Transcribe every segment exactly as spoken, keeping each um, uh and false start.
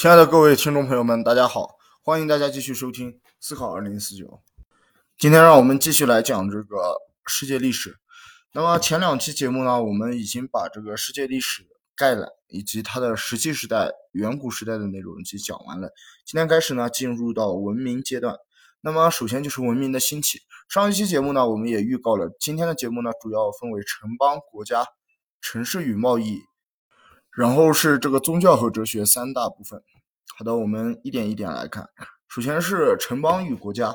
亲爱的各位听众朋友们，大家好，欢迎大家继续收听思考二零四九。今天让我们继续来讲这个世界历史。那么前两期节目呢，我们已经把这个世界历史概览以及它的石器时代、远古时代的内容已经讲完了。今天开始呢，进入到文明阶段。那么首先就是文明的兴起。上一期节目呢，我们也预告了，今天的节目呢，主要分为城邦、国家、城市与贸易，然后是这个宗教和哲学三大部分。好的，我们一点一点来看。首先是城邦与国家。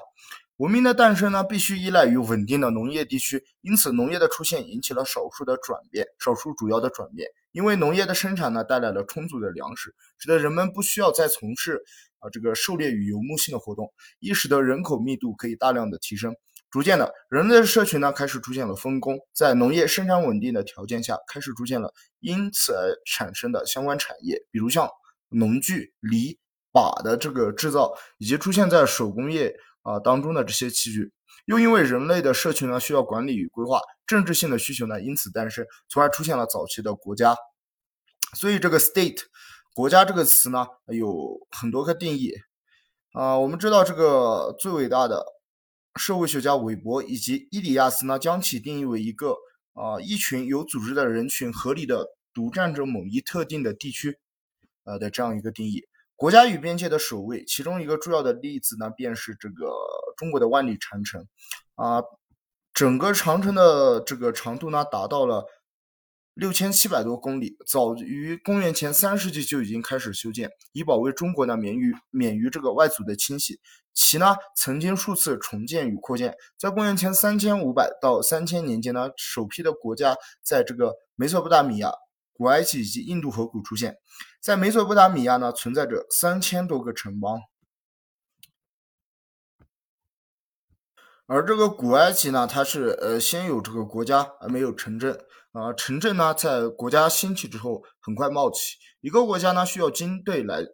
文明的诞生呢，必须依赖于稳定的农业地区，因此农业的出现引起了少数的转变，少数主要的转变。因为农业的生产呢，带来了充足的粮食，使得人们不需要再从事啊这个狩猎与游牧性的活动，亦使得人口密度可以大量的提升。逐渐的，人类的社群呢开始出现了分工，在农业生产稳定的条件下，开始出现了因此而产生的相关产业，比如像农具、犁、靶的这个制造，以及出现在手工业啊、呃、当中的这些器具。又因为人类的社群呢需要管理与规划，政治性的需求呢因此诞生，从而出现了早期的国家。所以这个 state 国家这个词呢有很多个定义啊、呃，我们知道这个最伟大的社会学家韦伯以及伊里亚斯呢，将其定义为一个啊、呃、一群有组织的人群合理的独占着某一特定的地区，呃的这样一个定义。国家与边界的守卫，其中一个重要的例子呢，便是这个中国的万里长城啊、呃，整个长城的这个长度呢，达到了六千七百多公里，早于公元前三世纪就已经开始修建，以保卫中国呢免于免于这个外族的侵袭。其呢曾经数次重建与扩建，在公元前三千五百到三千年间呢，首批的国家在这个美索不达米亚、古埃及以及印度河谷出现。在美索不达米亚呢，存在着三千多个城邦，而这个古埃及呢，它是呃先有这个国家，而没有城镇。啊、呃，城镇呢，在国家兴起之后很快冒起。一个国家呢，需要军队来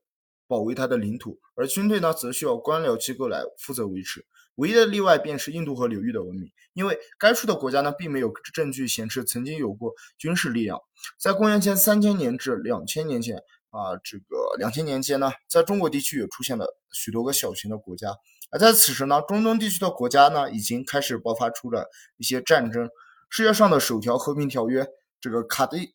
保卫它的领土，而军队呢，则需要官僚机构来负责维持。唯一的例外便是印度河流域的文明，因为该处的国家呢，并没有证据显示曾经有过军事力量。在公元前三千年至两千年前啊、呃，这个两千年间呢，在中国地区也出现了许多个小型的国家。而在此时呢，中东地区的国家呢，已经开始爆发出了一些战争。世界上的首条和平条约，这个卡迪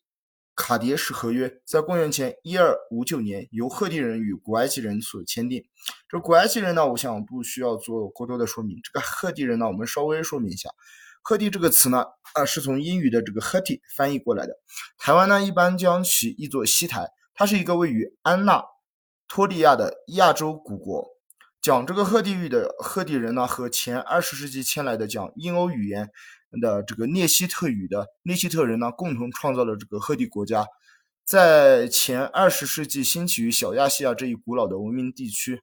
卡迭什合约，在公元前一二五九年由赫地人与古埃及人所签订。这古埃及人呢，我想不需要做过多的说明。这个赫地人呢，我们稍微说明一下。赫地这个词呢，啊，是从英语的这个 Hatti 翻译过来的。台湾呢，一般将其译作西台。它是一个位于安纳托利亚的亚洲古国。讲这个赫地语的赫地人呢，和前二十世纪迁来的讲印欧语言的这个涅希特语的涅希特人呢，共同创造了这个赫地国家，在前二十世纪兴起于小亚细亚这一古老的文明地区。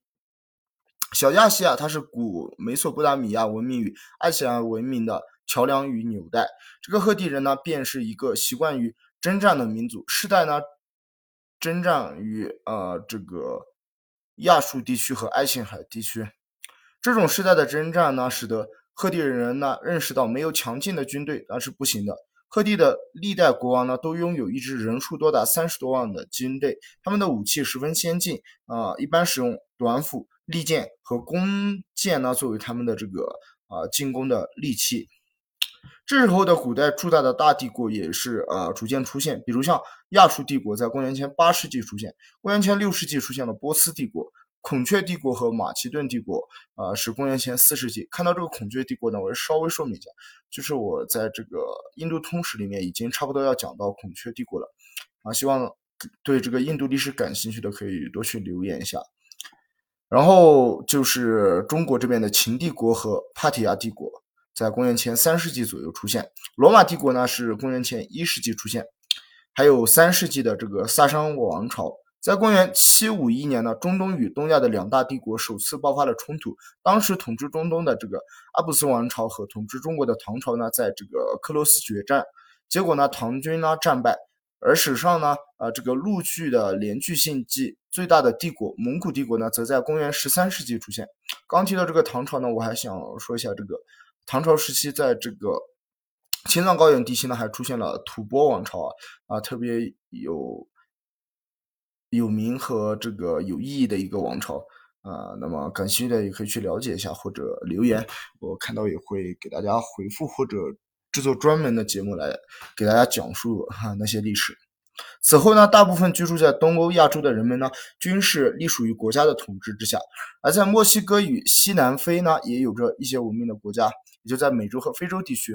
小亚细亚它是古美索不达米亚文明与爱琴海文明的桥梁与纽带。这个赫地人呢，便是一个习惯于征战的民族，世代呢征战于呃这个亚述地区和爱琴海地区。这种世代的征战呢，使得赫地人呢认识到没有强劲的军队那是不行的。赫地的历代国王呢，都拥有一支人数多达三十多万的军队，他们的武器十分先进啊、呃，一般使用短斧、利剑和弓箭呢作为他们的这个啊、呃、进攻的利器。这时候的古代诸大的大帝国也是呃逐渐出现，比如像亚述帝国在公元前八世纪出现，公元前六世纪出现了波斯帝国、孔雀帝国和马其顿帝国，呃是公元前四世纪。看到这个孔雀帝国呢，我稍微说明一下，就是我在这个印度通史里面已经差不多要讲到孔雀帝国了啊，希望对这个印度历史感兴趣的可以多去留言一下。然后就是中国这边的秦帝国和帕提亚帝国，在公元前三世纪左右出现。罗马帝国呢是公元前一世纪出现，还有三世纪的这个萨珊王朝。在公元七五一年呢，中东与东亚的两大帝国首次爆发了冲突。当时统治中东的这个阿不斯王朝和统治中国的唐朝呢，在这个克罗斯决战，结果呢唐军呢战败，而史上呢呃这个陆续的连续性记最大的帝国蒙古帝国呢，则在公元十三世纪出现。刚提到这个唐朝呢，我还想说一下这个唐朝时期，在这个青藏高原地区呢，还出现了吐蕃王朝啊，啊，特别有有名和这个有意义的一个王朝啊、呃。那么感兴趣的也可以去了解一下，或者留言，我看到也会给大家回复，或者制作专门的节目来给大家讲述哈那些历史。此后呢，大部分居住在东欧亚洲的人们呢，均是隶属于国家的统治之下。而在墨西哥与西南非呢，也有着一些文明的国家，也就在美洲和非洲地区。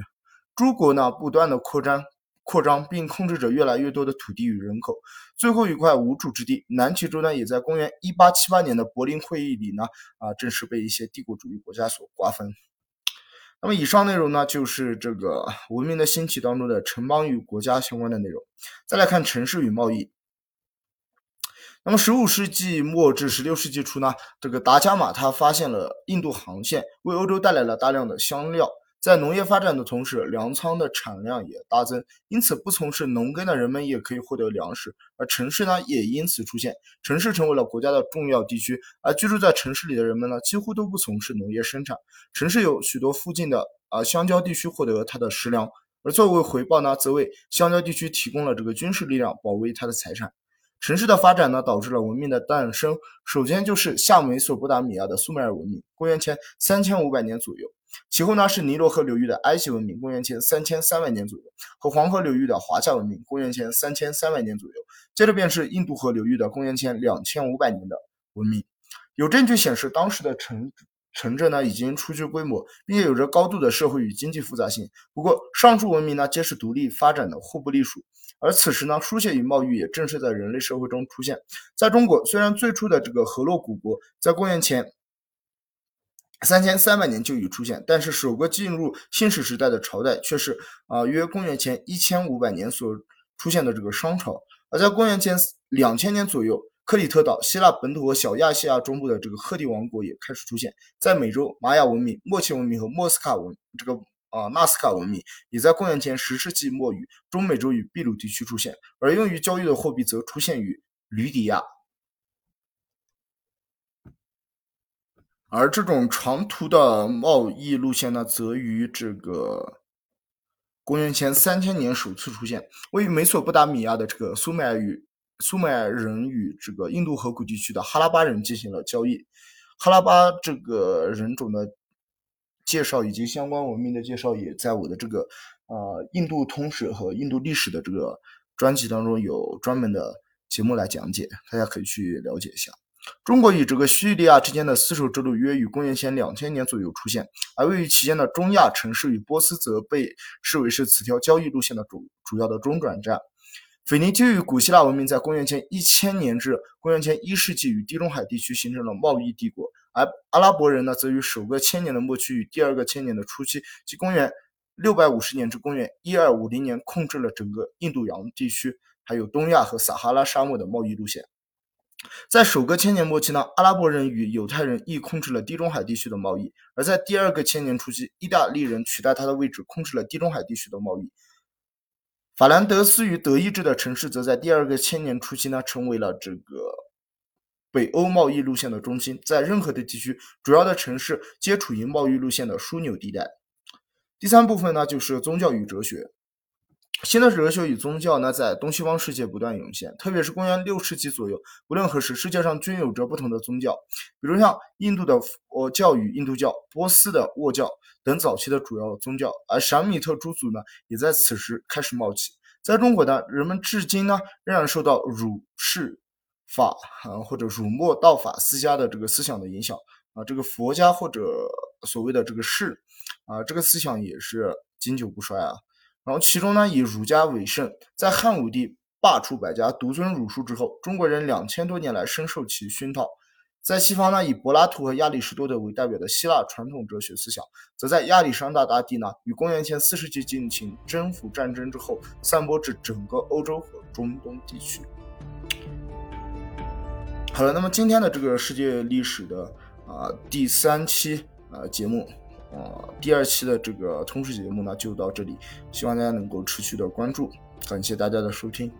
诸国呢，不断的扩张扩张，并控制着越来越多的土地与人口。最后一块无主之地南极洲呢，也在公元一八七八年的柏林会议里呢，啊，正式被一些帝国主义国家所瓜分。那么以上内容呢，就是这个文明的兴起当中的城邦与国家相关的内容。再来看城市与贸易。那么十五世纪末至十六世纪初呢，这个达伽马他发现了印度航线，为欧洲带来了大量的香料。在农业发展的同时，粮仓的产量也大增，因此不从事农耕的人们也可以获得粮食，而城市呢也因此出现，城市成为了国家的重要地区，而居住在城市里的人们呢几乎都不从事农业生产。城市有许多附近的啊、呃、香蕉地区获得它的食粮，而作为回报呢，则为香蕉地区提供了这个军事力量，保卫它的财产。城市的发展呢，导致了文明的诞生。首先就是下美索不达米亚的苏美尔文明，公元前三千五百年左右。其后呢是尼罗河流域的埃及文明，公元前三千三百年左右，和黄河流域的华夏文明，公元前三千三百年左右。接着便是印度河流域的公元前两千五百年的文明。有证据显示，当时的城城镇呢已经初具规模，并且有着高度的社会与经济复杂性。不过上述文明呢皆是独立发展的，互不隶属。而此时呢，书写与贸易也正式在人类社会中出现。在中国，虽然最初的这个河洛古国在公元前三千三百年就已出现，但是首个进入新石时代的朝代却是啊、呃、约公元前一千五百年所出现的这个商朝。而在公元前两千年左右，克里特岛、希腊本土和小亚细亚中部的这个赫帝王国也开始出现。在美洲，玛雅文明、默契文明和莫斯卡文这个啊，纳斯卡文明也在公元前十世纪末于中美洲与秘鲁地区出现，而用于交易的货币则出现于吕底亚。而这种长途的贸易路线呢，则于这个公元前三千年首次出现，位于美索不达米亚的这个苏美尔与苏美尔人与这个印度河谷地区的哈拉巴人进行了交易。哈拉巴这个人种的介绍以及相关文明的介绍也在我的这个呃印度通史和印度历史的这个专辑当中有专门的节目来讲解，大家可以去了解一下。中国与这个叙利亚之间的丝绸之路约于公元前两千年左右出现，而位于其间的中亚城市与波斯则被视为是此条交易路线的主主要的中转站。腓尼基与古希腊文明在公元前一千年至公元前一世纪与地中海地区形成了贸易帝国，而阿拉伯人呢，则于首个千年的末期与第二个千年的初期，即公元六百五十年至公元一二五零年，控制了整个印度洋地区，还有东亚和撒哈拉沙漠的贸易路线。在首个千年末期呢，阿拉伯人与犹太人亦控制了地中海地区的贸易，而在第二个千年初期，意大利人取代他的位置，控制了地中海地区的贸易。法兰德斯与德意志的城市则在第二个千年初期呢，成为了这个北欧贸易路线的中心，在任何的地区，主要的城市皆处于贸易路线的枢纽地带。第三部分呢，就是宗教与哲学。新的哲学与宗教呢，在东西方世界不断涌现，特别是公元六世纪左右，无论何时，世界上均有着不同的宗教，比如像印度的佛教与印度教、波斯的沃教等早期的主要宗教，而闪米特诸族呢，也在此时开始冒起。在中国呢，人们至今呢，仍然受到儒释法或者儒墨道法思家的这个思想的影响啊，这个佛家或者所谓的这个释啊，这个思想也是经久不衰啊。然后其中呢，以儒家为盛，在汉武帝罢黜百家，独尊儒术之后，中国人两千多年来深受其熏陶。在西方呢，以柏拉图和亚里士多德为代表的希腊传统哲学思想，则在亚历山大大帝呢于公元前四世纪进行征服战争之后，散播至整个欧洲和中东地区。好了，那么今天的这个世界历史的啊、呃、第三期啊、呃、节目啊、呃、第二期的这个通识节目呢就到这里，希望大家能够持续的关注，感谢大家的收听。